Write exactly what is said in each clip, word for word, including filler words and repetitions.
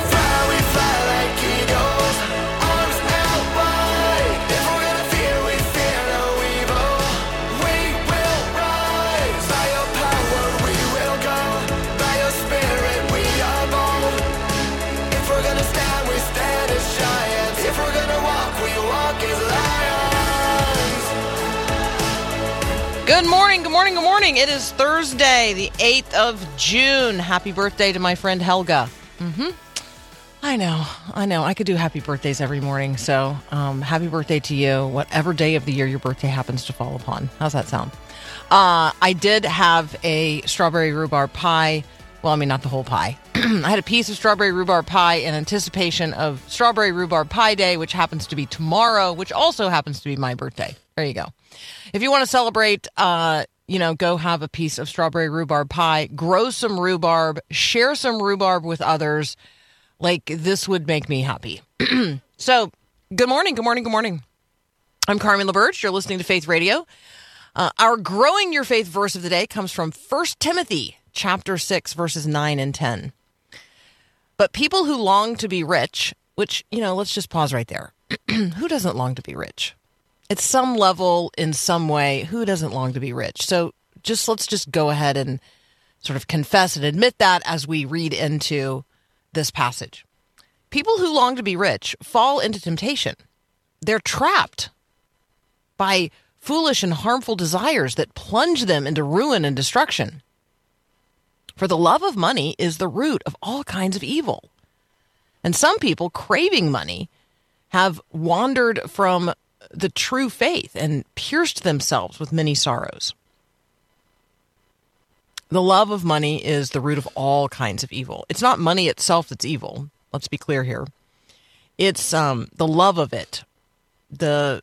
fly, we fly like eagles. Good morning, good morning, good morning. It is Thursday, the eighth of June. Happy birthday to my friend Helga. Mm-hmm. I know, I know. I could do happy birthdays every morning. So um, happy birthday to you, whatever day of the year your birthday happens to fall upon. How's that sound? Uh, I did have a strawberry rhubarb pie. Well, I mean, not the whole pie. I had a piece of strawberry rhubarb pie in anticipation of Strawberry Rhubarb Pie Day, which happens to be tomorrow, which also happens to be my birthday. There you go. If you want to celebrate, uh, you know, go have a piece of strawberry rhubarb pie, grow some rhubarb, share some rhubarb with others. Like, this would make me happy. So, good morning, good morning, good morning. I'm Carmen LaBerge. You're listening to Faith Radio. Uh, our Growing Your Faith verse of the day comes from First Timothy chapter six, verses nine and ten. But people who long to be rich, which, you know, let's just pause right there. Who doesn't long to be rich? At some level, in some way, who doesn't long to be rich? So just let's just go ahead and sort of confess and admit that as we read into this passage. People who long to be rich fall into temptation. They're trapped by foolish and harmful desires that plunge them into ruin and destruction. For the love of money is the root of all kinds of evil. And some people craving money have wandered from the true faith and pierced themselves with many sorrows. The love of money is the root of all kinds of evil. It's not money itself that's evil. Let's be clear here. It's um, the love of it, the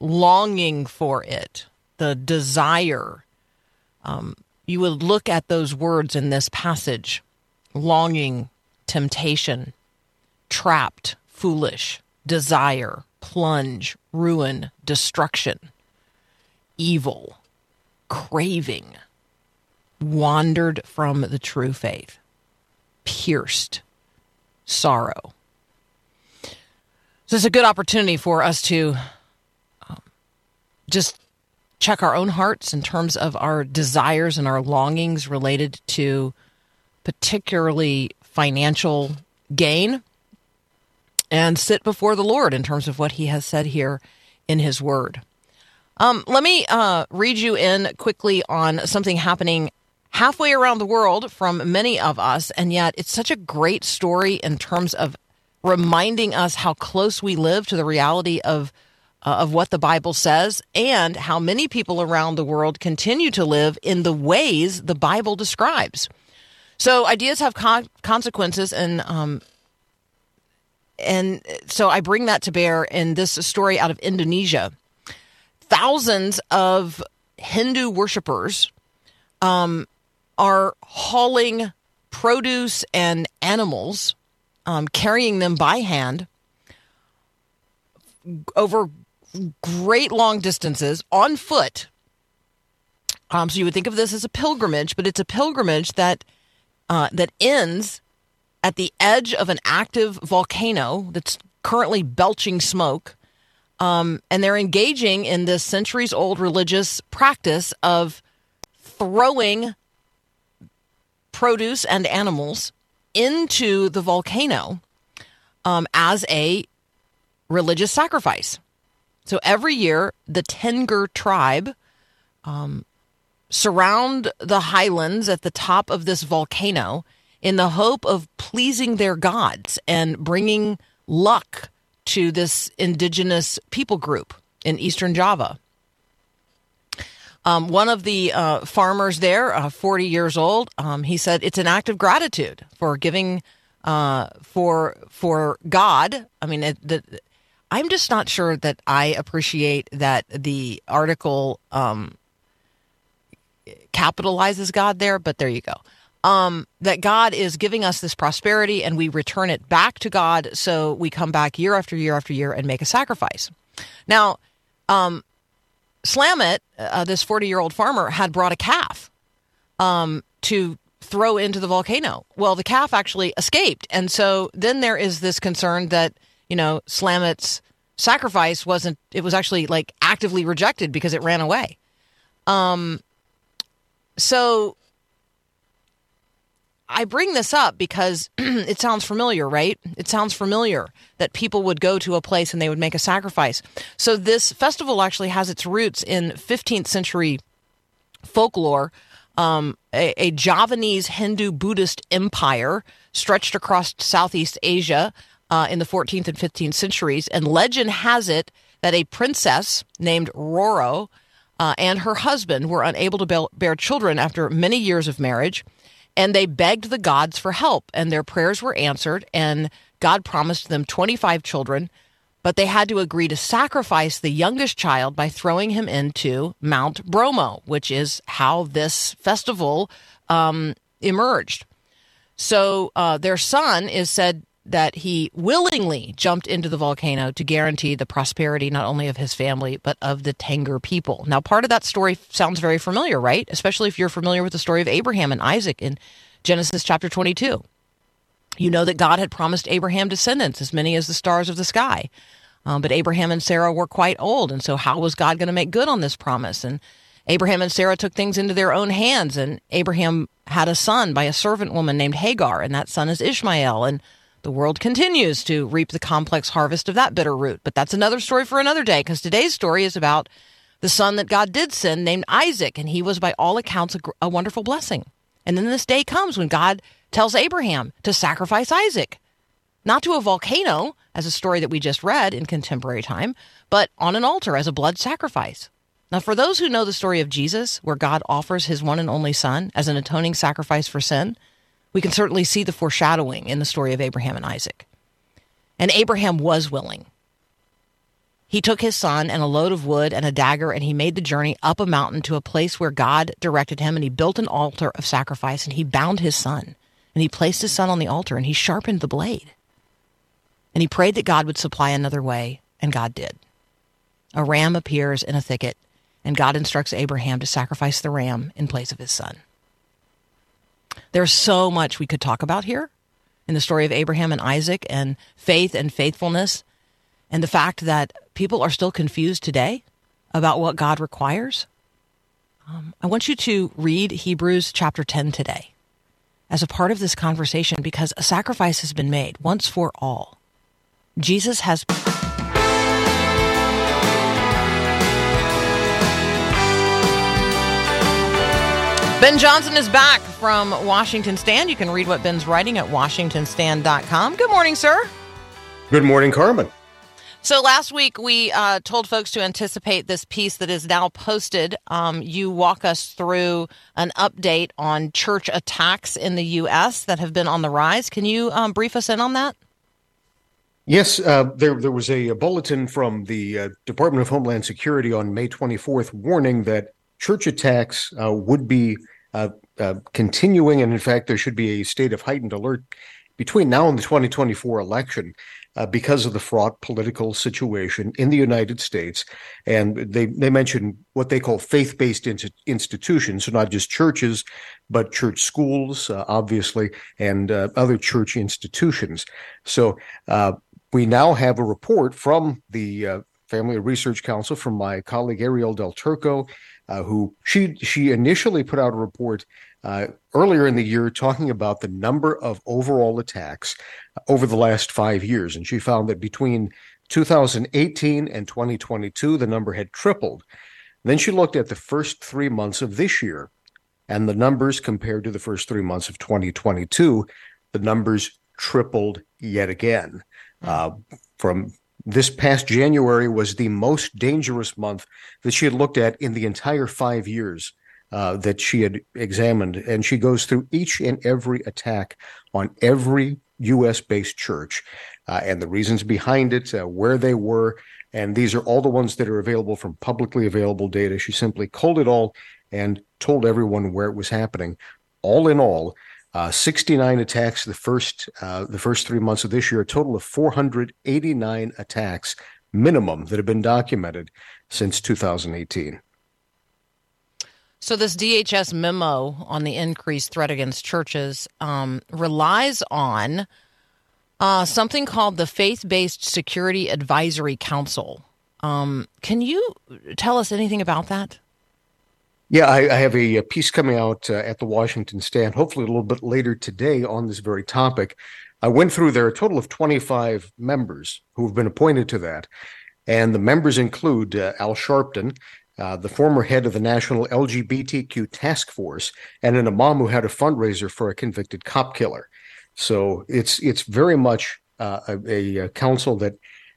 longing for it, the desire. Um, you would look at those words in this passage: longing, temptation, trapped, foolish, desire, plunge, ruin, destruction, evil, craving, wandered from the true faith, pierced, sorrow. So it's a good opportunity for us to um, just check our own hearts in terms of our desires and our longings related to particularly financial gain, and sit before the Lord in terms of what he has said here in his word. Um, let me uh, read you in quickly on something happening halfway around the world from many of us, and yet it's such a great story in terms of reminding us how close we live to the reality of, uh, of what the Bible says, and how many people around the world continue to live in the ways the Bible describes. So ideas have con- consequences, and um And so I bring that to bear in this story out of Indonesia. Thousands of Hindu worshipers um, are hauling produce and animals, um, carrying them by hand over great long distances on foot. Um, so you would think of this as a pilgrimage, but it's a pilgrimage that uh, that ends at the edge of an active volcano that's currently belching smoke, um, and they're engaging in this centuries-old religious practice of throwing produce and animals into the volcano um, as a religious sacrifice. So every year, the Tengger tribe um, surround the highlands at the top of this volcano in the hope of pleasing their gods and bringing luck to this indigenous people group in eastern Java. Um, one of the uh, farmers there, uh, forty years old, um, he said it's an act of gratitude for giving uh, for for God. I mean, it, the, I'm just not sure that I appreciate that the article um, capitalizes God there, but there you go. Um, that God is giving us this prosperity and we return it back to God. So we come back year after year after year and make a sacrifice. Now, um, Slamet, uh, this forty-year-old farmer, had brought a calf um, to throw into the volcano. Well, the calf actually escaped. And so then there is this concern that, you know, Slamet's sacrifice wasn't, it was actually like actively rejected because it ran away. Um, so... I bring this up because it sounds familiar, right? It sounds familiar that people would go to a place and they would make a sacrifice. So this festival actually has its roots in fifteenth century folklore. Um, a, a Javanese Hindu Buddhist empire stretched across Southeast Asia uh, in the fourteenth and fifteenth centuries. And legend has it that a princess named Roro uh, and her husband were unable to be- bear children after many years of marriage. And they begged the gods for help, and their prayers were answered, and God promised them twenty-five children, but they had to agree to sacrifice the youngest child by throwing him into Mount Bromo, which is how this festival um, emerged. So uh, their son is said that he willingly jumped into the volcano to guarantee the prosperity not only of his family, but of the Tengger people. Now, part of that story sounds very familiar, right? Especially if you're familiar with the story of Abraham and Isaac in Genesis chapter twenty-two. You know that God had promised Abraham descendants, as many as the stars of the sky. Um, but Abraham and Sarah were quite old, and so how was God going to make good on this promise? And Abraham and Sarah took things into their own hands, and Abraham had a son by a servant woman named Hagar, and that son is Ishmael, and the world continues to reap the complex harvest of that bitter root. But that's another story for another day, because today's story is about the son that God did send named Isaac, and he was by all accounts a, a wonderful blessing. And then this day comes when God tells Abraham to sacrifice Isaac, not to a volcano, as a story that we just read in contemporary time, but on an altar as a blood sacrifice. Now, for those who know the story of Jesus, where God offers his one and only son as an atoning sacrifice for sin, we can certainly see the foreshadowing in the story of Abraham and Isaac. And Abraham was willing. He took his son and a load of wood and a dagger, and he made the journey up a mountain to a place where God directed him, and he built an altar of sacrifice, and he bound his son, and he placed his son on the altar, and he sharpened the blade. And he prayed that God would supply another way, and God did. A ram appears in a thicket, and God instructs Abraham to sacrifice the ram in place of his son. There's so much we could talk about here in the story of Abraham and Isaac and faith and faithfulness and the fact that people are still confused today about what God requires. Um, I want you to read Hebrews chapter ten today as a part of this conversation, because a sacrifice has been made once for all. Jesus has... Ben Johnson is back from Washington Stand. You can read what Ben's writing at washington stand dot com. Good morning, sir. Good morning, Carmen. So last week we uh, told folks to anticipate this piece that is now posted. Um, you walk us through an update on church attacks in the U S that have been on the rise. Can you um, brief us in on that? Yes, uh, there there was a bulletin from the uh, Department of Homeland Security on May twenty-fourth warning that church attacks uh, would be uh, uh, continuing, and in fact, there should be a state of heightened alert between now and the twenty twenty-four election uh, because of the fraught political situation in the United States. And they, they mentioned what they call faith-based in- institutions, so not just churches, but church schools, uh, obviously, and uh, other church institutions. So uh, we now have a report from the uh, Family Research Council from my colleague Ariel Del Turco, Uh, who she she initially put out a report uh, earlier in the year talking about the number of overall attacks over the last five years. And she found that between two thousand eighteen and twenty twenty-two, the number had tripled. Then she looked at the first three months of this year and the numbers compared to the first three months of twenty twenty-two, the numbers tripled yet again. Uh, from This past January was the most dangerous month that she had looked at in the entire five years uh, that she had examined. And she goes through each and every attack on every U S-based church uh, and the reasons behind it, uh, where they were. And these are all the ones that are available from publicly available data. She simply culled it all and told everyone where it was happening. All in all, uh, sixty-nine attacks the first uh, the first three months of this year, a total of four hundred eighty-nine attacks minimum that have been documented since two thousand eighteen. So this D H S memo on the increased threat against churches um, relies on uh, something called the Faith-Based Security Advisory Council. Um, can you tell us anything about that? Yeah, I, I have a, a piece coming out uh, at the Washington Stand, hopefully a little bit later today on this very topic. I went through there a total of twenty-five members who have been appointed to that, and the members include uh, Al Sharpton, Uh, the former head of the National L G B T Q Task Force, and an imam who had a fundraiser for a convicted cop killer. So it's it's very much uh, a, a council that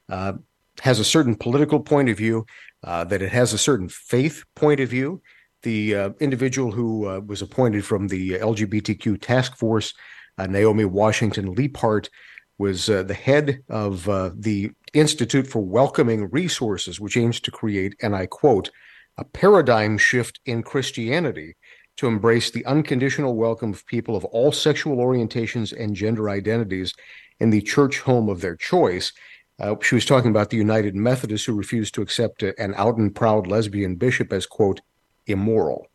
uh, has a certain political point of view, uh, that it has a certain faith point of view. The uh, individual who uh, was appointed from the L G B T Q Task Force, uh, Naomi Washington Leaphart, was uh, the head of uh, the Institute for Welcoming Resources, which aims to create, and I quote, a paradigm shift in Christianity to embrace the unconditional welcome of people of all sexual orientations and gender identities in the church home of their choice. Uh, she was talking about the United Methodists, who refused to accept a, an out and proud lesbian bishop as, quote, immoral.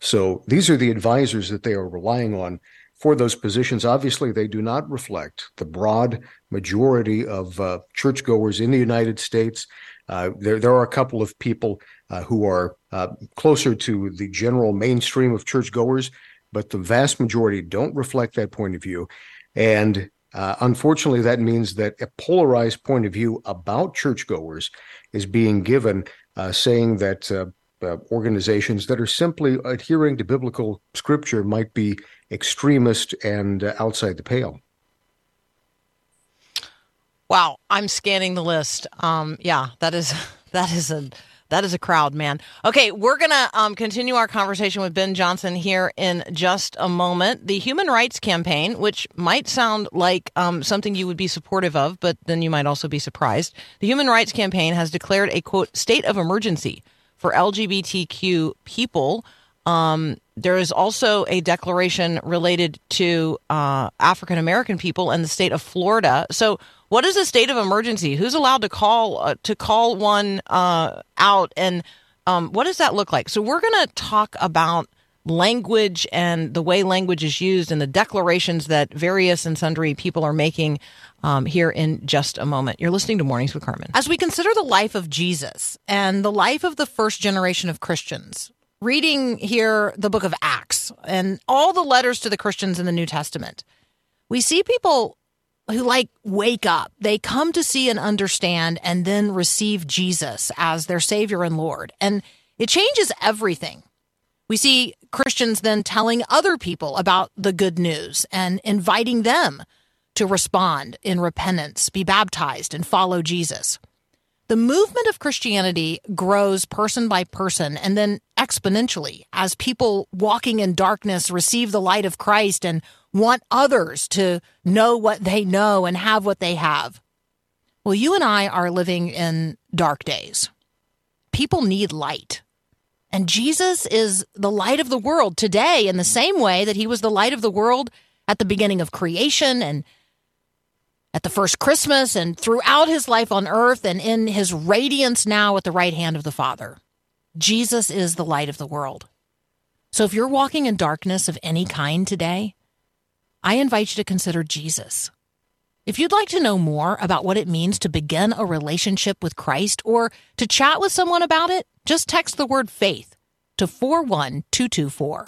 So these are the advisors that they are relying on for those positions. Obviously, they do not reflect the broad majority of uh, churchgoers in the United States. Uh, there, there are a couple of people uh, who are uh, closer to the general mainstream of churchgoers, but the vast majority don't reflect that point of view. And uh, unfortunately, that means that a polarized point of view about churchgoers is being given, uh, saying that uh, uh, organizations that are simply adhering to biblical scripture might be extremist and uh, outside the pale. Wow, I'm scanning the list. Um, yeah, that is that is a that is a crowd, man. Okay, we're gonna um, continue our conversation with Ben Johnson here in just a moment. The Human Rights Campaign, which might sound like um, something you would be supportive of, but then you might also be surprised. The Human Rights Campaign has declared a quote state of emergency for L G B T Q people. Um, there is also a declaration related to uh, African American people and the state of Florida. So, what is a state of emergency? Who's allowed to call uh, to call one uh, out, and um, what does that look like? So we're going to talk about language and the way language is used and the declarations that various and sundry people are making um, here in just a moment. You're listening to Mornings with Carmen. As we consider the life of Jesus and the life of the first generation of Christians, reading here the book of Acts and all the letters to the Christians in the New Testament, we see people who, like, wake up. They come to see and understand and then receive Jesus as their Savior and Lord. And it changes everything. We see Christians then telling other people about the good news and inviting them to respond in repentance, be baptized, and follow Jesus. The movement of Christianity grows person by person and then exponentially as people walking in darkness receive the light of Christ and want others to know what they know and have what they have. Well, you and I are living in dark days. People need light. And Jesus is the light of the world today in the same way that he was the light of the world at the beginning of creation and at the first Christmas and throughout his life on earth and in his radiance now at the right hand of the Father. Jesus is the light of the world. So if you're walking in darkness of any kind today, I invite you to consider Jesus. If you'd like to know more about what it means to begin a relationship with Christ or to chat with someone about it, just text the word faith to four one two two four.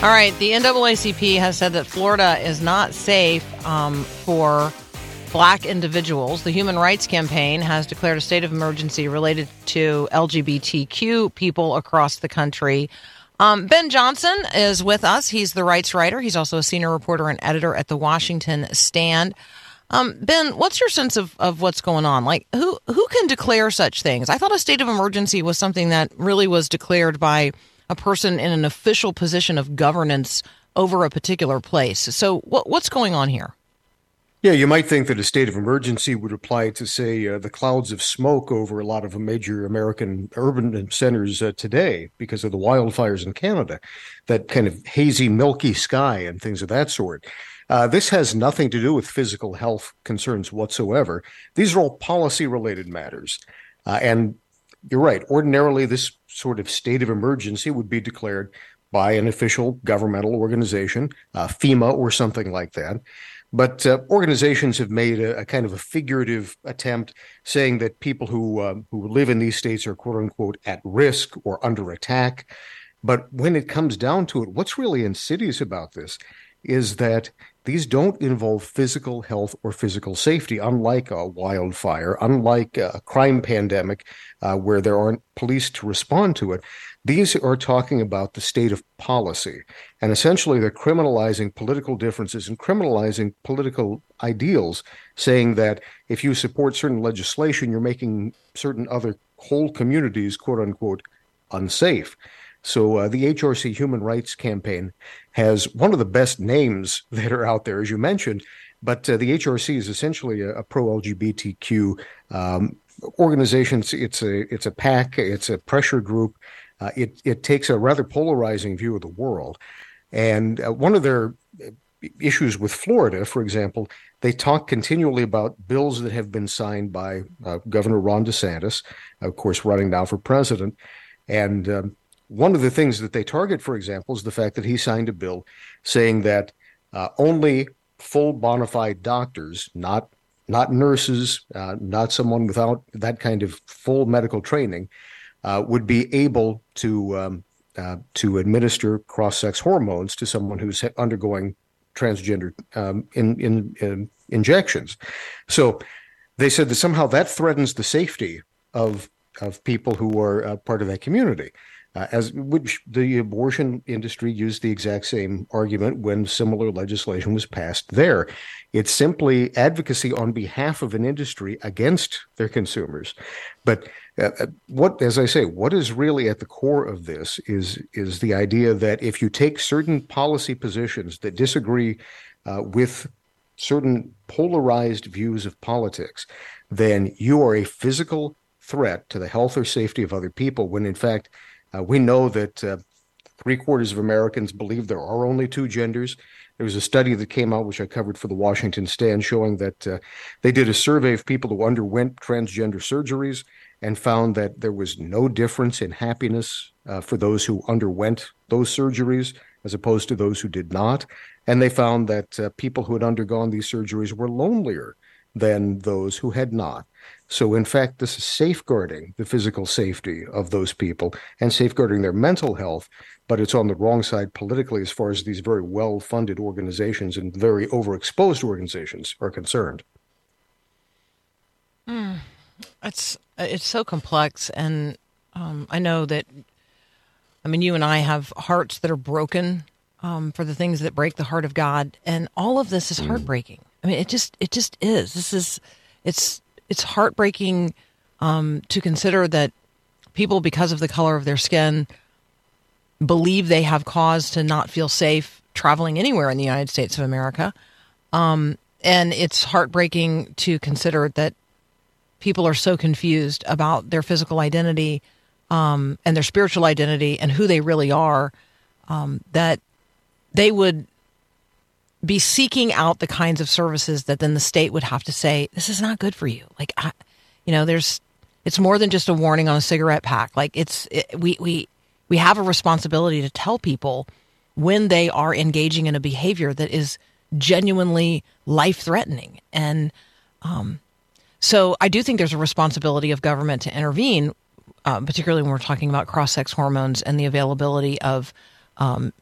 All right, the N double A C P has said that Florida is not safe um, for Black individuals. The Human Rights Campaign has declared a state of emergency related to L G B T Q people across the country. Um, Ben Johnson is with us. He's the rights writer. He's also a senior reporter and editor at the Washington Stand. Um, Ben, what's your sense of, of what's going on? Like, who, who can declare such things? I thought a state of emergency was something that really was declared by a person in an official position of governance over a particular place. So what, what's going on here? Yeah, you might think that a state of emergency would apply to, say, uh, the clouds of smoke over a lot of major American urban centers uh, today because of the wildfires in Canada, that kind of hazy, milky sky and things of that sort. Uh, this has nothing to do with physical health concerns whatsoever. These are all policy-related matters. Uh, and you're right. Ordinarily, this sort of state of emergency would be declared by an official governmental organization, uh, FEMA or something like that. But uh, organizations have made a, a kind of a figurative attempt saying that people who uh, who live in these states are, quote unquote, at risk or under attack. But when it comes down to it, what's really insidious about this is that these don't involve physical health or physical safety, unlike a wildfire, unlike a crime pandemic uh, where there aren't police to respond to it. These are talking about the state of policy, and essentially they're criminalizing political differences and criminalizing political ideals, saying that if you support certain legislation, you're making certain other whole communities, quote unquote, unsafe. So uh, the H R C Human Rights Campaign has one of the best names that are out there, as you mentioned, but uh, the H R C is essentially a, a pro-L G B T Q um, organization. It's a, it's a PAC, it's a pressure group. Uh, it, it takes a rather polarizing view of the world. And uh, one of their issues with Florida, for example, they talk continually about bills that have been signed by uh, Governor Ron DeSantis, of course, running now for president. And um, one of the things that they target, for example, is the fact that he signed a bill saying that uh, only full bona fide doctors, not not nurses, uh, not someone without that kind of full medical training, Uh, would be able to um, uh, to administer cross-sex hormones to someone who's undergoing transgender um, in, in, in injections. So they said that somehow that threatens the safety of of people who are uh, part of that community. Uh, as which the abortion industry used the exact same argument when similar legislation was passed there. It's simply advocacy on behalf of an industry against their consumers, but. Uh, what, as I say, what is really at the core of this is is the idea that if you take certain policy positions that disagree uh, with certain polarized views of politics, then you are a physical threat to the health or safety of other people, when in fact uh, we know that uh, three quarters of Americans believe there are only two genders. There was a study that came out, which I covered for the Washington Stand, showing that uh, they did a survey of people who underwent transgender surgeries and found that there was no difference in happiness uh, for those who underwent those surgeries as opposed to those who did not. And they found that uh, people who had undergone these surgeries were lonelier than those who had not. So, in fact, this is safeguarding the physical safety of those people and safeguarding their mental health, but it's on the wrong side politically as far as these very well-funded organizations and very overexposed organizations are concerned. Mm, it's it's so complex, and um, I know that, I mean, you and I have hearts that are broken um, for the things that break the heart of God, and all of this is heartbreaking. I mean, it just it just is. This is it's. It's heartbreaking um, to consider that people, because of the color of their skin, believe they have cause to not feel safe traveling anywhere in the United States of America. Um, and it's heartbreaking to consider that people are so confused about their physical identity um, and their spiritual identity and who they really are, um, that they would be seeking out the kinds of services that then the state would have to say, this is not good for you. Like, I, you know, there's, it's more than just a warning on a cigarette pack. Like it's, it, we, we, we have a responsibility to tell people when they are engaging in a behavior that is genuinely life threatening. And, um, so I do think there's a responsibility of government to intervene, um, particularly when we're talking about cross-sex hormones and the availability of, um,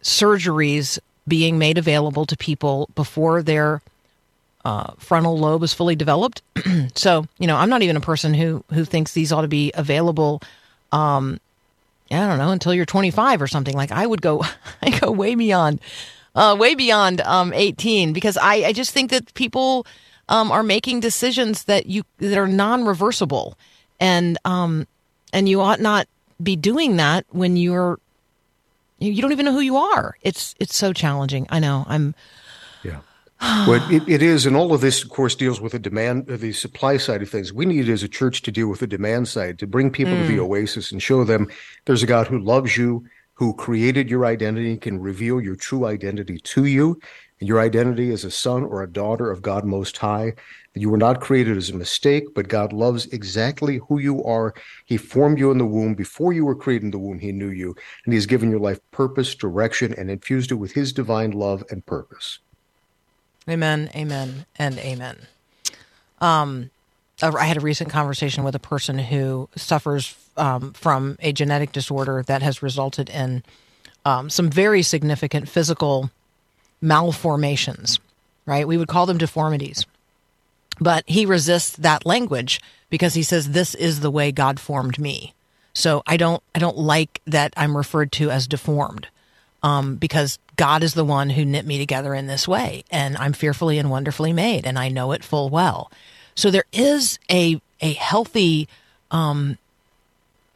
surgeries being made available to people before their uh, frontal lobe is fully developed. So, you know, I'm not even a person who who thinks these ought to be available, um, I don't know, until you're twenty-five or something. Like, I would go I go way beyond, uh, way beyond um, eighteen, because I, I just think that people um, are making decisions that you that are non-reversible. And, um, and you ought not be doing that when you're, you don't even know who you are. It's it's so challenging. I know. I'm. Yeah. Well, it, it is, and all of this, of course, deals with the demand, the supply side of things. We need, as a church, to deal with the demand side, to bring people mm. to the oasis and show them there's a God who loves you, who created your identity, can reveal your true identity to you, and your identity as a son or a daughter of God Most High. You were not created as a mistake, but God loves exactly who you are. He formed you in the womb. Before you were created in the womb, he knew you, and he's given your life purpose, direction, and infused it with his divine love and purpose. Amen, amen, and amen. Um, I had a recent conversation with a person who suffers um, from a genetic disorder that has resulted in um, some very significant physical malformations, right? We would call them deformities. But he resists that language because he says, this is the way God formed me. So I don't I don't like that I'm referred to as deformed um, because God is the one who knit me together in this way. And I'm fearfully and wonderfully made, and I know it full well. So there is a a healthy, um,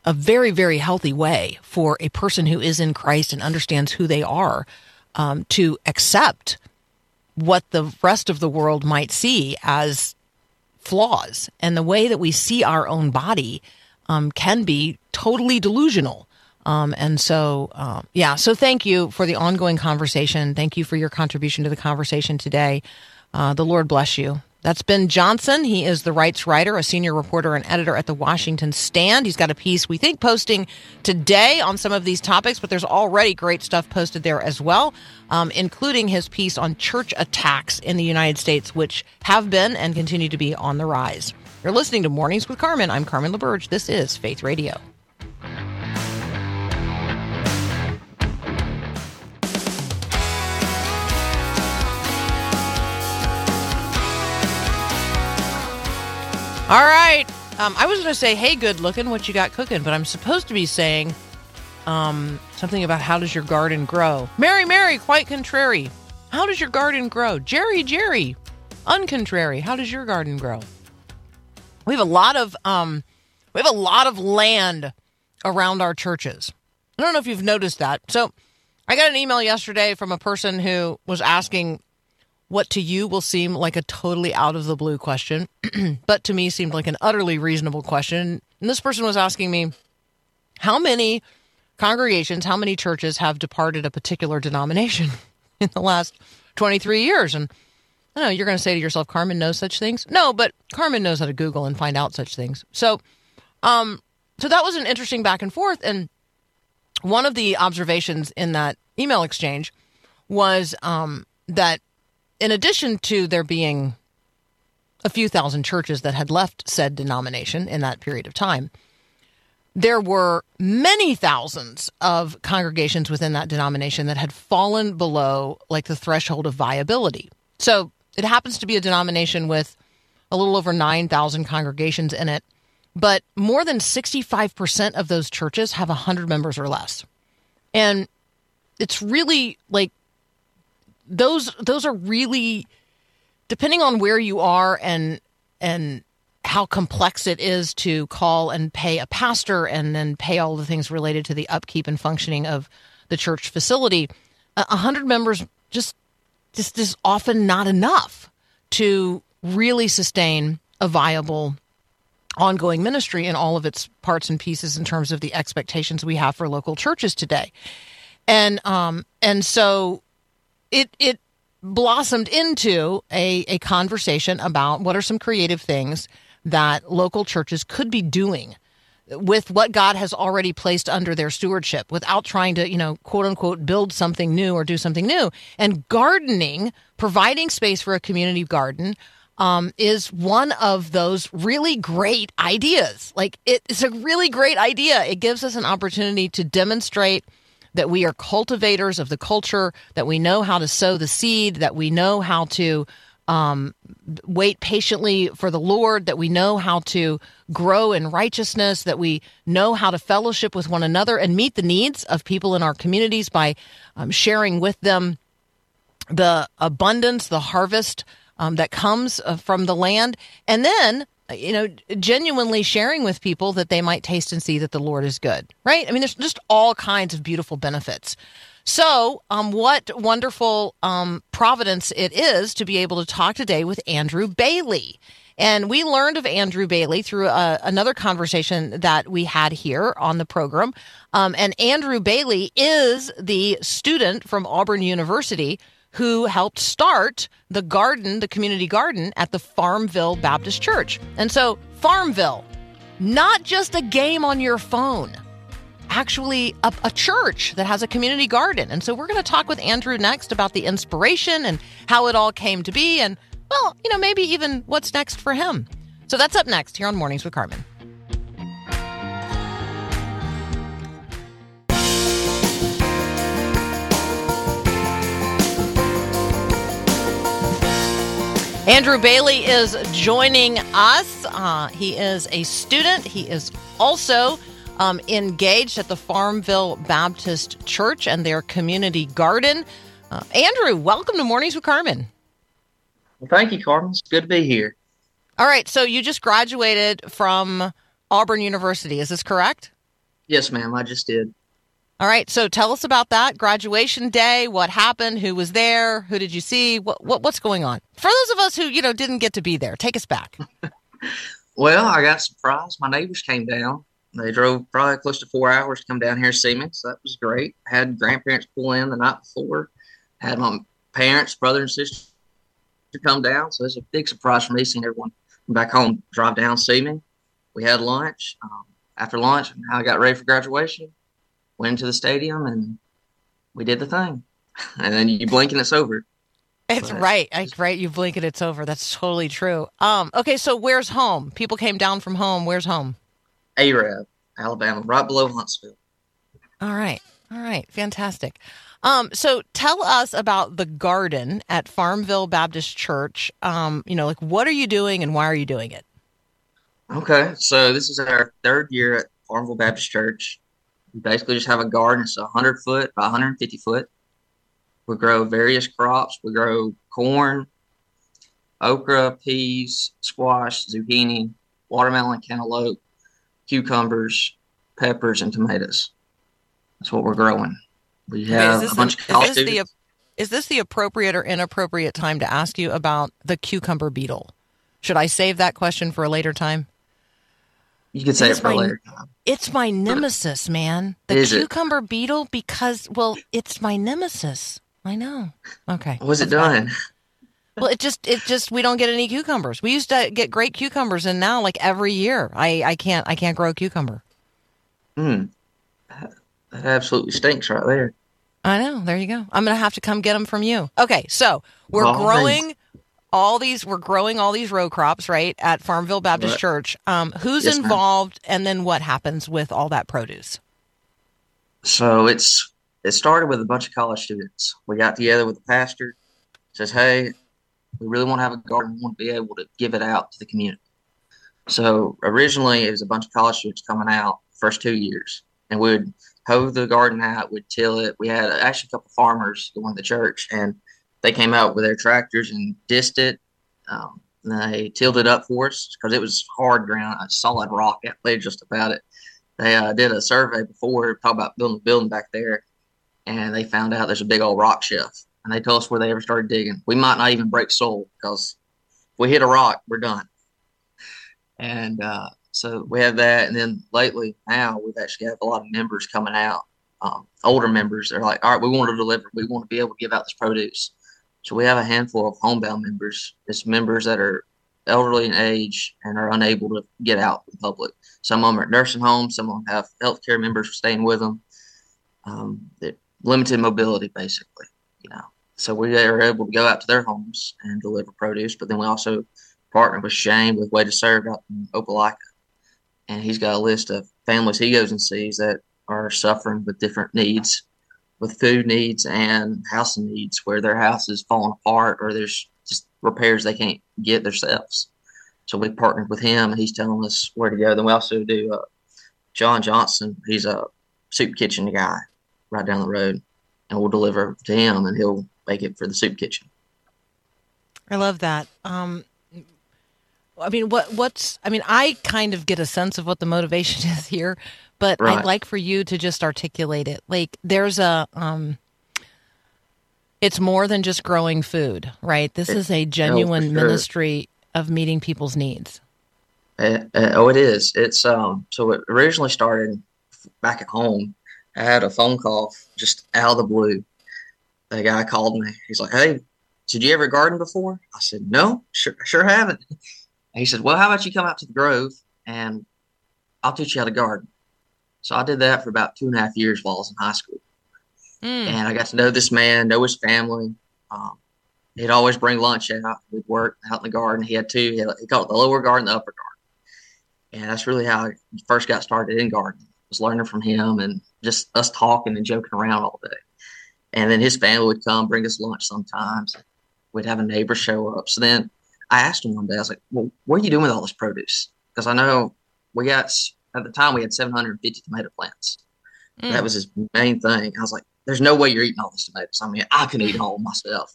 a very, very healthy way for a person who is in Christ and understands who they are um, to accept what the rest of the world might see as flaws. And the way that we see our own body um, can be totally delusional. Um, and so, uh, yeah, so thank you for the ongoing conversation. Thank you for your contribution to the conversation today. Uh, the Lord bless you. That's Ben Johnson. He is the rights writer, a senior reporter and editor at the Washington Stand. He's got a piece, we think, posting today on some of these topics, but there's already great stuff posted there as well, um, including his piece on church attacks in the United States, which have been and continue to be on the rise. You're listening to Mornings with Carmen. I'm Carmen LaBerge. This is Faith Radio. All right. Um, I was going to say, hey, good looking, what you got cooking? But I'm supposed to be saying um, something about how does your garden grow? Mary, Mary, quite contrary. How does your garden grow? Jerry, Jerry, uncontrary. How does your garden grow? We have a lot of um, we have a lot of land around our churches. I don't know if you've noticed that. So I got an email yesterday from a person who was asking what to you will seem like a totally out of the blue question, but to me seemed like an utterly reasonable question. And this person was asking me, how many congregations, how many churches have departed a particular denomination in the last twenty-three years? And I know you're going to say to yourself, Carmen knows such things. No, but Carmen knows how to Google and find out such things. So, um, so that was an interesting back and forth. And one of the observations in that email exchange was um, that in addition to there being a few thousand churches that had left said denomination in that period of time, there were many thousands of congregations within that denomination that had fallen below like the threshold of viability. So it happens to be a denomination with a little over nine thousand congregations in it, but more than sixty-five percent of those churches have one hundred members or less. And it's really like, Those those are really, depending on where you are and and how complex it is to call and pay a pastor and then pay all the things related to the upkeep and functioning of the church facility, a hundred members just just is often not enough to really sustain a viable ongoing ministry in all of its parts and pieces in terms of the expectations we have for local churches today, and um and so. It it blossomed into a, a conversation about what are some creative things that local churches could be doing with what God has already placed under their stewardship without trying to, you know, quote unquote, build something new or do something new. And gardening, providing space for a community garden, um, is one of those really great ideas. Like it, it's a really great idea. It gives us an opportunity to demonstrate that we are cultivators of the culture, that we know how to sow the seed, that we know how to um, wait patiently for the Lord, that we know how to grow in righteousness, that we know how to fellowship with one another and meet the needs of people in our communities by um, sharing with them the abundance, the harvest um, that comes uh, from the land. And then, you know, genuinely sharing with people that they might taste and see that the Lord is good, right? I mean, there's just all kinds of beautiful benefits. So um, what wonderful um, providence it is to be able to talk today with Andrew Bailey. And we learned of Andrew Bailey through uh, another conversation that we had here on the program. Um, and Andrew Bailey is the student from Auburn University who helped start the garden, the community garden at the Farmville Baptist Church. And so Farmville, not just a game on your phone, actually a, a church that has a community garden. And so we're going to talk with Andrew next about the inspiration and how it all came to be, and, well, you know, maybe even what's next for him. So that's up next here on Mornings with Carmen. Andrew Bailey is joining us. Uh, he is a student. He is also um, engaged at the Farmville Baptist Church and their community garden. Uh, Andrew, welcome to Mornings with Carmen. Well, thank you, Carmen. It's good to be here. All right. So you just graduated from Auburn University. Is this correct? Yes, ma'am. I just did. All right. So tell us about that graduation day. What happened? Who was there? Who did you see? What, what what's going on? For those of us who, you know, didn't get to be there, take us back. Well, I got surprised. My neighbors came down. They drove probably close to four hours to come down here to see me. So that was great. I had grandparents pull in the night before. I had my parents, brother and sister to come down. So it was a big surprise for me seeing everyone from back home drive down, see me. We had lunch. Um, after lunch, I got ready for graduation. Went into the stadium, and we did the thing. And then you blink, and it's over. It's but right. It's right. You blink, and it's over. That's totally true. Um, okay, so where's home? People came down from home. Where's home? Arab, Alabama, right below Huntsville. All right. All right. Fantastic. Um, so tell us about the garden at Farmville Baptist Church. Um, you know, like, what are you doing, and why are you doing it? Okay. So this is our third year at Farmville Baptist Church. We basically just have a garden. It's one hundred foot by one hundred fifty foot. We grow various crops. We grow corn, okra, peas, squash, zucchini, watermelon, cantaloupe, cucumbers, peppers, and tomatoes. That's what we're growing. We have a bunch of college students. Is this the appropriate or inappropriate time to ask you about the cucumber beetle? Should I save that question for a later time? You can say it, it for my, later. It's my nemesis, man. The Is cucumber it? beetle, because, well, it's my nemesis. I know. Okay. What was That's it done? Fine. Well, it just, it just, we don't get any cucumbers. We used to get great cucumbers, and now, like, every year, I, I can't, I can't grow a cucumber. Hmm. That absolutely stinks right there. I know. There you go. I'm going to have to come get them from you. Okay. So we're oh, growing... Thanks. All these, we're growing all these row crops, right, at Farmville Baptist right. Church. Um, who's yes, involved, ma'am. And then what happens with all that produce? So it's it started with a bunch of college students. We got together with the pastor, says, hey, we really want to have a garden. We want to be able to give it out to the community. So originally it was a bunch of college students coming out the first two years, and we would hoe the garden out, we'd till it. We had actually a couple farmers going to the church, and they came out with their tractors and dissed it. Um, and they tilled it up for us because it was hard ground, a solid rock out there just about it. They uh, did a survey before, talking about building a building back there, and they found out there's a big old rock shelf. And they told us where they ever started digging. We might not even break soil because if we hit a rock, we're done. And uh, so we have that. And then lately now we've actually had a lot of members coming out, um, older members. They're like, all right, we want to deliver. We want to be able to give out this produce. So we have a handful of homebound members. It's members that are elderly in age and are unable to get out in public. Some of them are at nursing homes. Some of them have healthcare members staying with them. Um, limited mobility, basically, you know. So we are able to go out to their homes and deliver produce. But then we also partner with Shane with Way to Serve out in Opelika, and he's got a list of families he goes and sees that are suffering with different needs, with food needs and housing needs, where their house is falling apart or there's just repairs they can't get themselves. So we partnered with him, and he's telling us where to go. Then we also do uh, John Johnson. He's a soup kitchen guy right down the road, and we'll deliver to him, and he'll make it for the soup kitchen. I love that. Um, I mean, what what's? I mean, I kind of get a sense of what the motivation is here, but right. I'd like for you to just articulate it. Like, there's a um, it's more than just growing food, right? This it, is a genuine no, for sure. ministry of meeting people's needs. Uh, uh, oh, it is. It's um. So it originally started back at home. I had a phone call just out of the blue. The guy called me. He's like, "Hey, did you ever garden before?" I said, "No, sure, sure haven't." And he said, "Well, how about you come out to the Grove and I'll teach you how to garden." So I did that for about two and a half years while I was in high school. Mm. And I got to know this man, know his family. Um, he'd always bring lunch out. We'd work out in the garden. He had two. He, had, he called it the lower garden, the upper garden. And that's really how I first got started in gardening. I was learning from him and just us talking and joking around all day. And then his family would come, bring us lunch sometimes. We'd have a neighbor show up. So then I asked him one day, I was like, "Well, what are you doing with all this produce?" Because I know we got, at the time, we had seven hundred fifty tomato plants. Mm. That was his main thing. I was like, "There's no way you're eating all these tomatoes. I mean, I can eat all myself."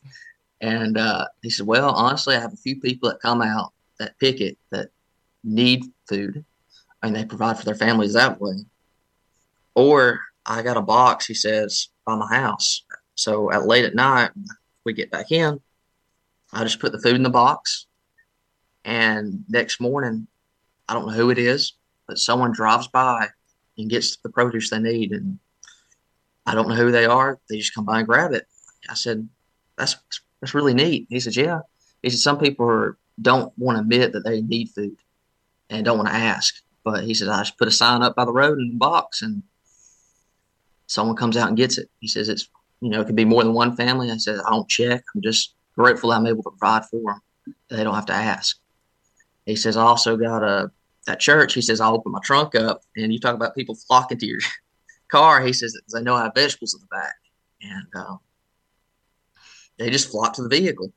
And uh, he said, "Well, honestly, I have a few people that come out that pick it, that need food, and they provide for their families that way. Or I got a box," he says, "by my house. So at late at night, we get back in. I just put the food in the box. And next morning, I don't know who it is, but someone drives by and gets the produce they need. And I don't know who they are. They just come by and grab it." I said, that's that's really neat." He said, "Yeah." He said, "Some people are, don't want to admit that they need food and don't want to ask." But he said, "I just put a sign up by the road in the box and someone comes out and gets it." He says, "It's, you know, it could be more than one family." I said, "I don't check. I'm just grateful I'm able to provide for them. They don't have to ask." He says, "I also got a, at church," he says, "I open my trunk up and you talk about people flocking to your car." He says, "Because I know I have vegetables in the back." And um, they just flock to the vehicle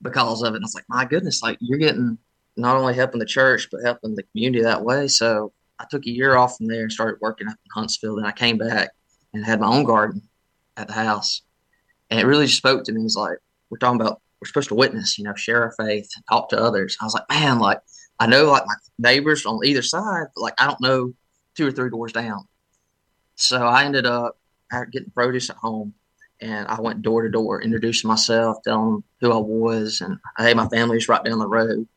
because of it. And I was like, my goodness, like you're getting, not only helping the church, but helping the community that way. So I took a year off from there and started working up in Huntsville. Then I came back and had my own garden at the house. And it really just spoke to me. It's like, we're talking about, we're supposed to witness, you know, share our faith and talk to others. I was like, man, like I know like my neighbors on either side, but like I don't know two or three doors down. So I ended up getting produce at home and I went door to door, introducing myself, telling them who I was. And hey, my family's right down the road.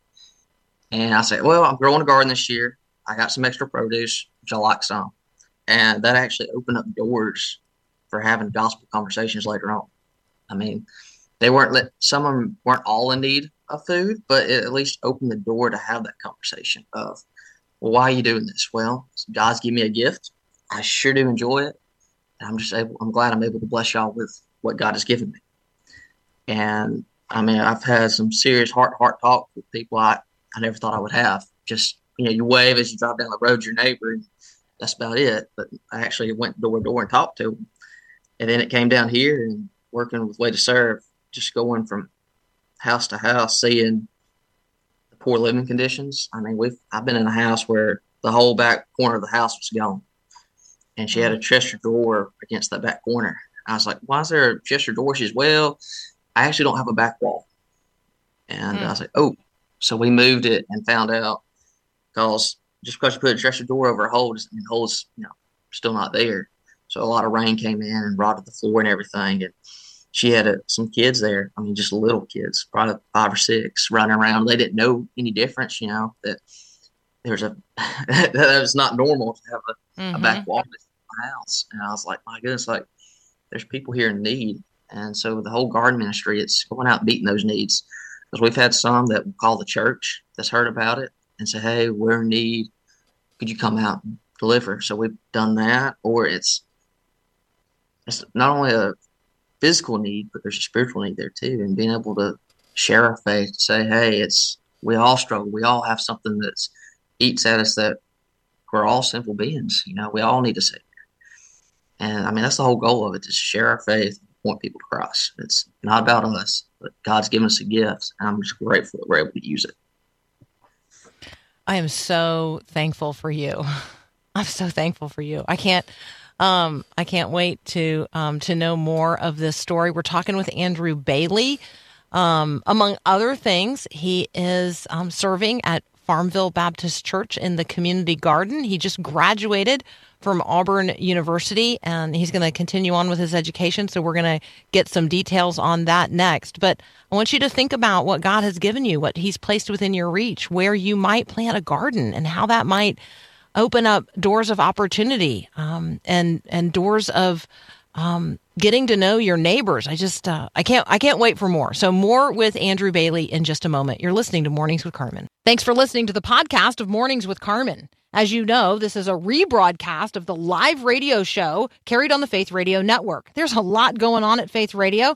And I said, "Well, I'm growing a garden this year. I got some extra produce, which I like some." And that actually opened up doors for having gospel conversations later on. I mean, they weren't let, some of them weren't all in need of food, but it at least opened the door to have that conversation of, "Well, why are you doing this?" "Well, God's given me a gift. I sure do enjoy it. And I'm just able, I'm glad I'm able to bless y'all with what God has given me." And I mean, I've had some serious heart to heart talk with people I, I never thought I would have. Just, you know, you wave as you drive down the road to your neighbor, and that's about it. But I actually went door to door and talked to them. And then it came down here and working with Way to Serve, just going from house to house, seeing the poor living conditions. I mean, we've I've been in a house where the whole back corner of the house was gone. And she had a Chester door against that back corner. I was like, "Why is there a Chester door?" She says, "Well, I actually don't have a back wall." And mm. I was like, "Oh." So we moved it and found out, because just because you put a dresser door over a hole, I mean, the hole's, you know, still not there. So a lot of rain came in and rotted the floor and everything. And she had a, some kids there. I mean, just little kids, probably five or six, running around. They didn't know any difference, you know, that there's a that was not normal to have a, mm-hmm. a back wall in my house. And I was like, my goodness, like there's people here in need. And so the whole garden ministry, it's going out and meeting those needs. Because we've had some that will call the church that's heard about it and say, "Hey, we're in need. Could you come out and deliver?" So we've done that. Or it's it's not only a physical need, but there's a spiritual need there too. And being able to share our faith, say, "Hey, it's we all struggle. We all have something that's eats at us, that we're all simple beings. You know, we all need a savior." And I mean, that's the whole goal of it: to share our faith, point people to Christ. It's not about us. But God's given us a gift, and I'm just grateful that we're able to use it. I am so thankful for you. I'm so thankful for you. I can't, um, I can't wait to um, to know more of this story. We're talking with Andrew Bailey. Um, among other things, he is um, serving at Farmville Baptist Church in the community garden. He just graduated from Auburn University, and he's going to continue on with his education, so we're going to get some details on that next. But I want you to think about what God has given you, what he's placed within your reach, where you might plant a garden, and how that might open up doors of opportunity um, and and doors of um, getting to know your neighbors. I just uh, I can't I can't wait for more. So more with Andrew Bailey in just a moment. You're listening to Mornings with Carmen. Thanks for listening to the podcast of Mornings with Carmen. As you know, this is a rebroadcast of the live radio show carried on the Faith Radio Network. There's a lot going on at Faith Radio,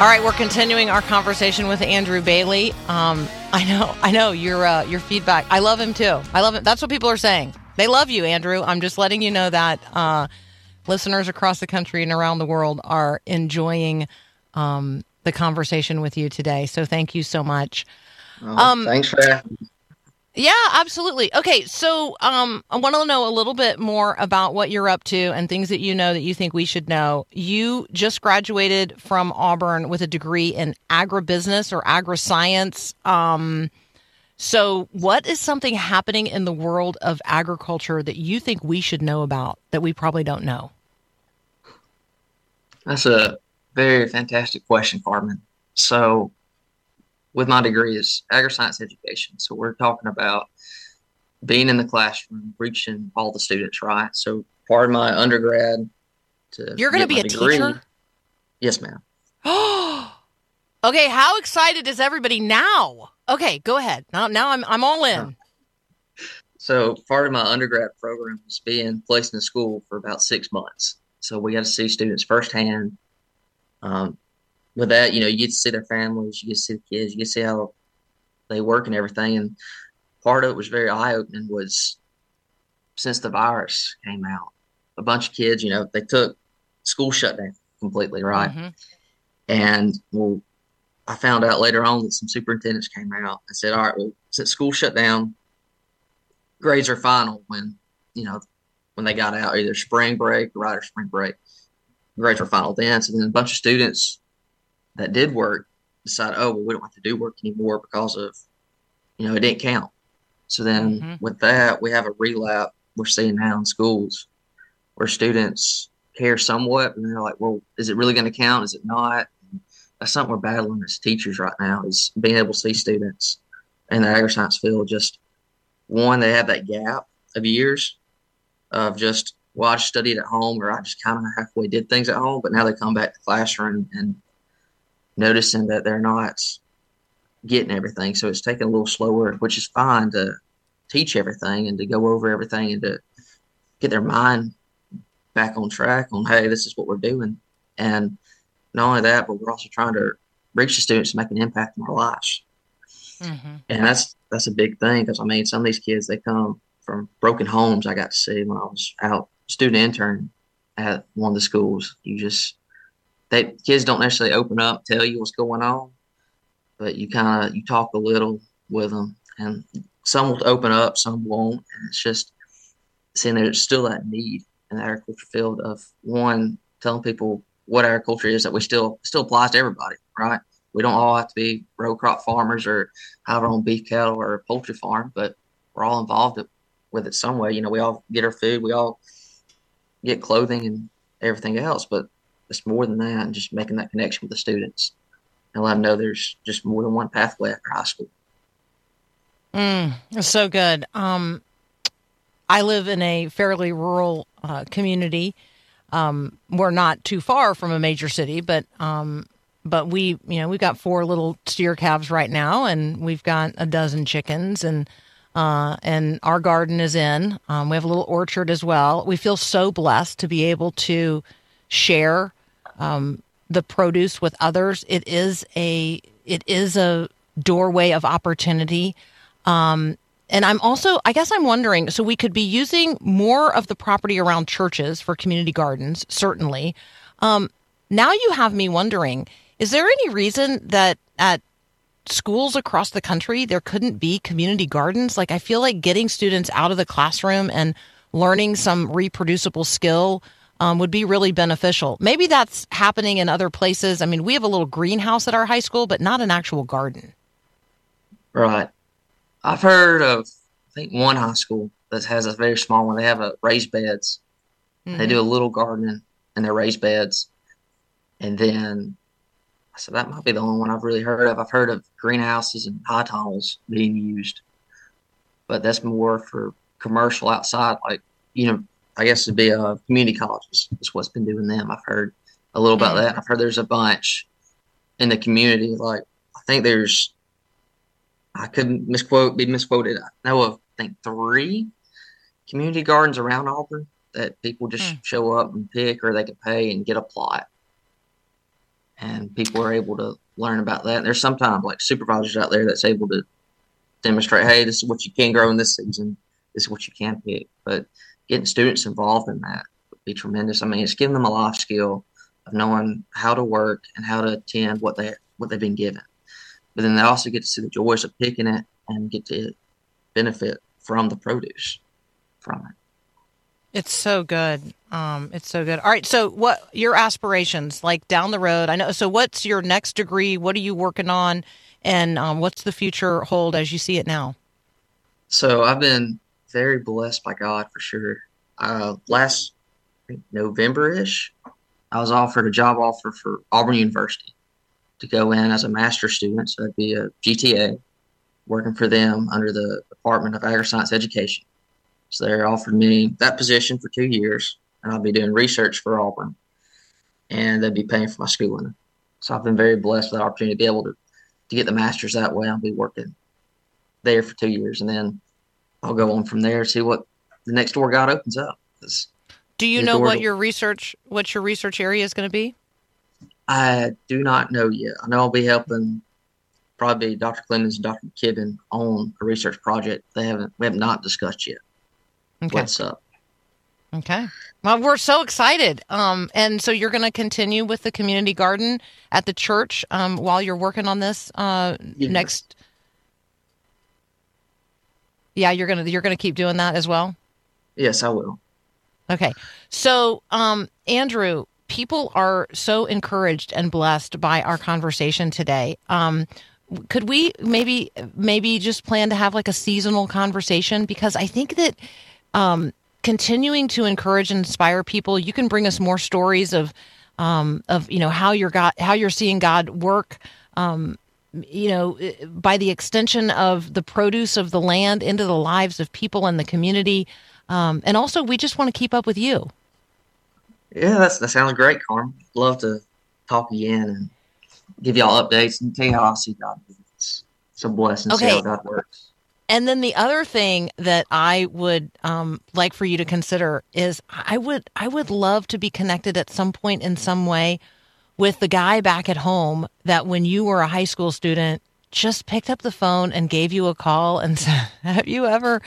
All right, we're continuing our conversation with Andrew Bailey. Um, I know, I know your uh, your feedback. I love him too. I love him. That's what people are saying. They love you, Andrew. I'm just letting you know that. Uh, Listeners across the country and around the world are enjoying um, the conversation with you today. So thank you so much. Oh, um, thanks for that. Yeah, absolutely. Okay, so um, I want to know a little bit more about what you're up to and things that you know that you think we should know. You just graduated from Auburn with a degree in agribusiness or agriscience. Um, so what is something happening in the world of agriculture that you think we should know about that we probably don't know? That's a very fantastic question, Carmen. So with my degree is agri-science education. So we're talking about being in the classroom, reaching all the students, right? So part of my undergrad to You're going to be a degree, teacher? Yes, ma'am. Oh, okay. How excited is everybody now? Okay, go ahead. Now, now I'm I'm all in. So part of my undergrad program was being placed in school for about six months. So we got to see students firsthand. Um, with that, you know, you get to see their families, you get to see the kids, you get to see how they work and everything. And part of it was very eye-opening was since the virus came out, a bunch of kids, you know, they took school shutdown completely, right? Mm-hmm. And well, I found out later on that some superintendents came out and said, all right, well, since school shut down, grades are final when, you know, when they got out, either spring break, right, or spring break, grades were final then. So then a bunch of students that did work decided, oh, well, we don't have to do work anymore because of, you know, it didn't count. So then mm-hmm. with that, we have a relapse we're seeing now in schools where students care somewhat, and they're like, well, is it really going to count? Is it not? That's something we're battling as teachers right now is being able to see students in the agri-science field. Just one, they have that gap of years of just, well, I just studied at home, or I just kind of halfway did things at home, but now they come back to the classroom and noticing that they're not getting everything. So it's taking a little slower, which is fine to teach everything and to go over everything and to get their mind back on track on, hey, this is what we're doing. And not only that, but we're also trying to reach the students to make an impact in their lives. Mm-hmm. And that's that's a big thing because, I mean, some of these kids, they come from broken homes. I got to see when I was out student intern at one of the schools. You just – they kids don't necessarily open up, tell you what's going on, but you kind of – you talk a little with them. And some will open up, some won't. And it's just seeing there's still that need in the agriculture field of, one, telling people – what our culture is that we still still applies to everybody, right? We don't all have to be row crop farmers or have our own beef cattle or a poultry farm, but we're all involved with it some way. You know, we all get our food, we all get clothing and everything else, but it's more than that and just making that connection with the students and let them know there's just more than one pathway after high school. Mm, that's so good. Um, I live in a fairly rural uh, community. Um, we're not too far from a major city, but um, but we, you know, we've got four little steer calves right now, and we've got a dozen chickens, and uh, and our garden is in. Um, we have a little orchard as well. We feel so blessed to be able to share um, the produce with others. It is a it is a doorway of opportunity. Um, and I'm also, I guess I'm wondering, so we could be using more of the property around churches for community gardens, certainly. Um, now you have me wondering, is there any reason that at schools across the country there couldn't be community gardens? Like, I feel like getting students out of the classroom and learning some reproducible skill um, would be really beneficial. Maybe that's happening in other places. I mean, we have a little greenhouse at our high school, but not an actual garden. Right. I've heard of, I think, one high school that has a very small one. They have a raised beds. Mm-hmm. They do a little gardening in their raised beds. And then, so that might be the only one I've really heard of. I've heard of greenhouses and high tunnels being used. But that's more for commercial outside, like, you know, I guess it'd be a community colleges is what's been doing them. I've heard a little about mm-hmm. that. I've heard there's a bunch in the community. Like, I think there's, I couldn't misquote, be misquoted. I know of, I think, three community gardens around Auburn that people just mm. show up and pick, or they can pay and get a plot. And people are able to learn about that. And there's sometimes like supervisors out there that's able to demonstrate, hey, this is what you can grow in this season. This is what you can pick. But getting students involved in that would be tremendous. I mean, it's giving them a life skill of knowing how to work and how to attend what, they, what they've been given. But then they also get to see the joys of picking it and get to benefit from the produce from it. It's so good. Um, it's so good. All right. So what your aspirations like down the road? I know. So what's your next degree? What are you working on? And um, what's the future hold as you see it now? So I've been very blessed by God for sure. Uh, last I think November-ish, I was offered a job offer for Auburn University to go in as a master's student. So I'd be a G T A working for them under the Department of Agri-Science Education. So they offered me that position for two years and I'll be doing research for Auburn and they'd be paying for my schooling. So I've been very blessed with that opportunity to be able to, to get the master's that way. I'll be working there for two years and then I'll go on from there, see what the next door God opens up. It's, do you know what to, your research, what your research area is going to be? I do not know yet. I know I'll be helping probably Doctor Clemens and Doctor Kibben on a research project they haven't we have not discussed yet. Okay. What's up? Okay. Well, we're so excited. Um, and so you're going to continue with the community garden at the church um, while you're working on this uh, yeah. next. Yeah, you're gonna you're gonna keep doing that as well. Yes, I will. Okay, so um, Andrew. People are so encouraged and blessed by our conversation today. Um, could we maybe maybe just plan to have like a seasonal conversation? Because I think that um, continuing to encourage and inspire people, you can bring us more stories of um, of you know how you're God, how you're seeing God work. Um, you know, by the extension of the produce of the land into the lives of people in the community, um, and also we just want to keep up with you. Yeah, that's, that sounds great, Carmen. Love to talk again and give y'all updates and tell you how I see God. It's, it's a blessing okay. to see how God works. And then the other thing that I would um, like for you to consider is I would I would love to be connected at some point in some way with the guy back at home that when you were a high school student just picked up the phone and gave you a call and said, "Have you ever,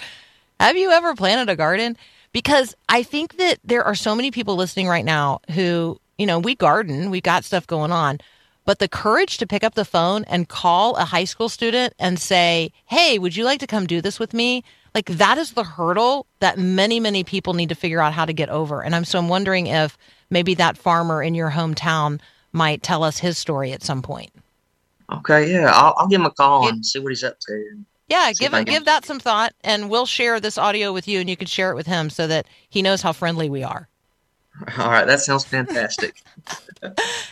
have you ever planted a garden?" Because I think that there are so many people listening right now who, you know, we garden, we've got stuff going on, but the courage to pick up the phone and call a high school student and say, "Hey, would you like to come do this with me?" Like that is the hurdle that many, many people need to figure out how to get over. And I'm so I'm wondering if maybe that farmer in your hometown might tell us his story at some point. Okay, yeah, I'll, I'll give him a call it, and see what he's up to. Yeah, give him, give that some thought, and we'll share this audio with you, and you can share it with him so that he knows how friendly we are. All right, that sounds fantastic.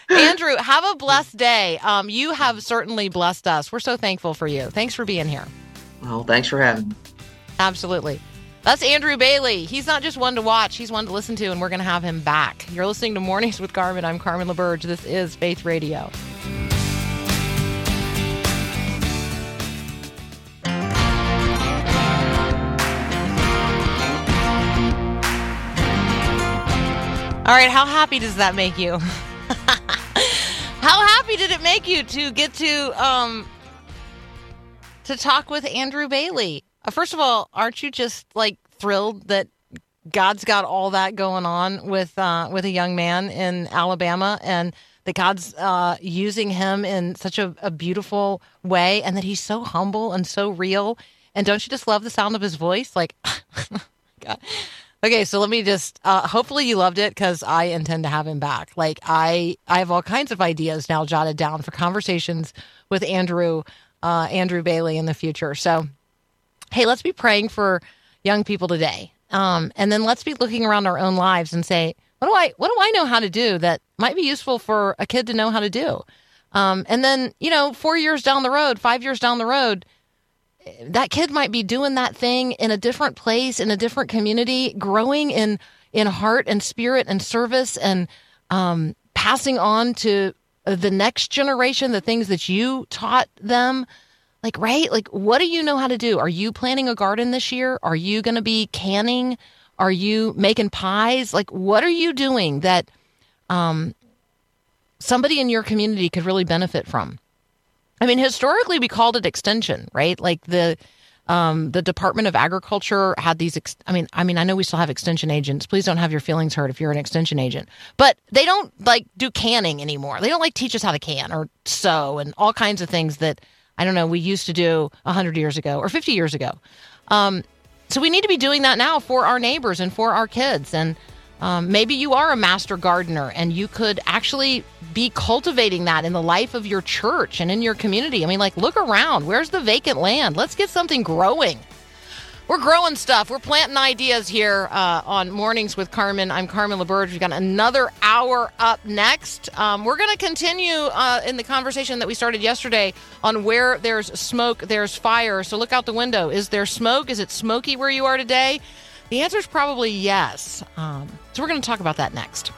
Andrew, have a blessed day. Um, you have certainly blessed us. We're so thankful for you. Thanks for being here. Well, thanks for having me. Absolutely. That's Andrew Bailey. He's not just one to watch. He's one to listen to, and we're going to have him back. You're listening to Mornings with Carmen. I'm Carmen LaBerge. This is Faith Radio. All right, how happy does that make you? happy did it make you to get to um to talk with Andrew Bailey? Uh, first of all, aren't you just like thrilled that God's got all that going on with uh, with a young man in Alabama, and that God's uh, using him in such a, a beautiful way, and that he's so humble and so real? And don't you just love the sound of his voice? Like, God. Okay, so let me just, uh, hopefully you loved it, because I intend to have him back. Like, I, I have all kinds of ideas now jotted down for conversations with Andrew, uh, Andrew Bailey in the future. So, hey, let's be praying for young people today. Um, and then let's be looking around our own lives and say, what do I, what do I know how to do that might be useful for a kid to know how to do? Um, and then, you know, four years down the road, five years down the road, that kid might be doing that thing in a different place, in a different community, growing in, in heart and spirit and service, and um, passing on to the next generation the things that you taught them. Like, right? Like, what do you know how to do? Are you planting a garden this year? Are you going to be canning? Are you making pies? Like, what are you doing that um, somebody in your community could really benefit from? I mean, historically, we called it extension, right? Like the um, the Department of Agriculture had these. Ex- I mean, I mean, I know we still have extension agents. Please don't have your feelings hurt if you're an extension agent. But they don't like do canning anymore. They don't like teach us how to can or sew and all kinds of things that, I don't know, we used to do one hundred years ago or fifty years ago. Um, so we need to be doing that now for our neighbors and for our kids. And um, maybe you are a master gardener, and you could actually be cultivating that in the life of your church and in your community. I mean, like, look around. Where's the vacant land? Let's get something growing. We're growing stuff. We're planting ideas here uh, on Mornings with Carmen. I'm Carmen LaBerge. We've got another hour up next. Um, we're going to continue uh, in the conversation that we started yesterday on where there's smoke, there's fire. So look out the window. Is there smoke? Is it smoky where you are today? The answer is probably yes. Um, so we're going to talk about that next.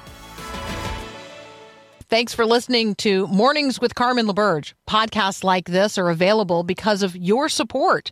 Thanks for listening to Mornings with Carmen LaBerge. Podcasts like this are available because of your support.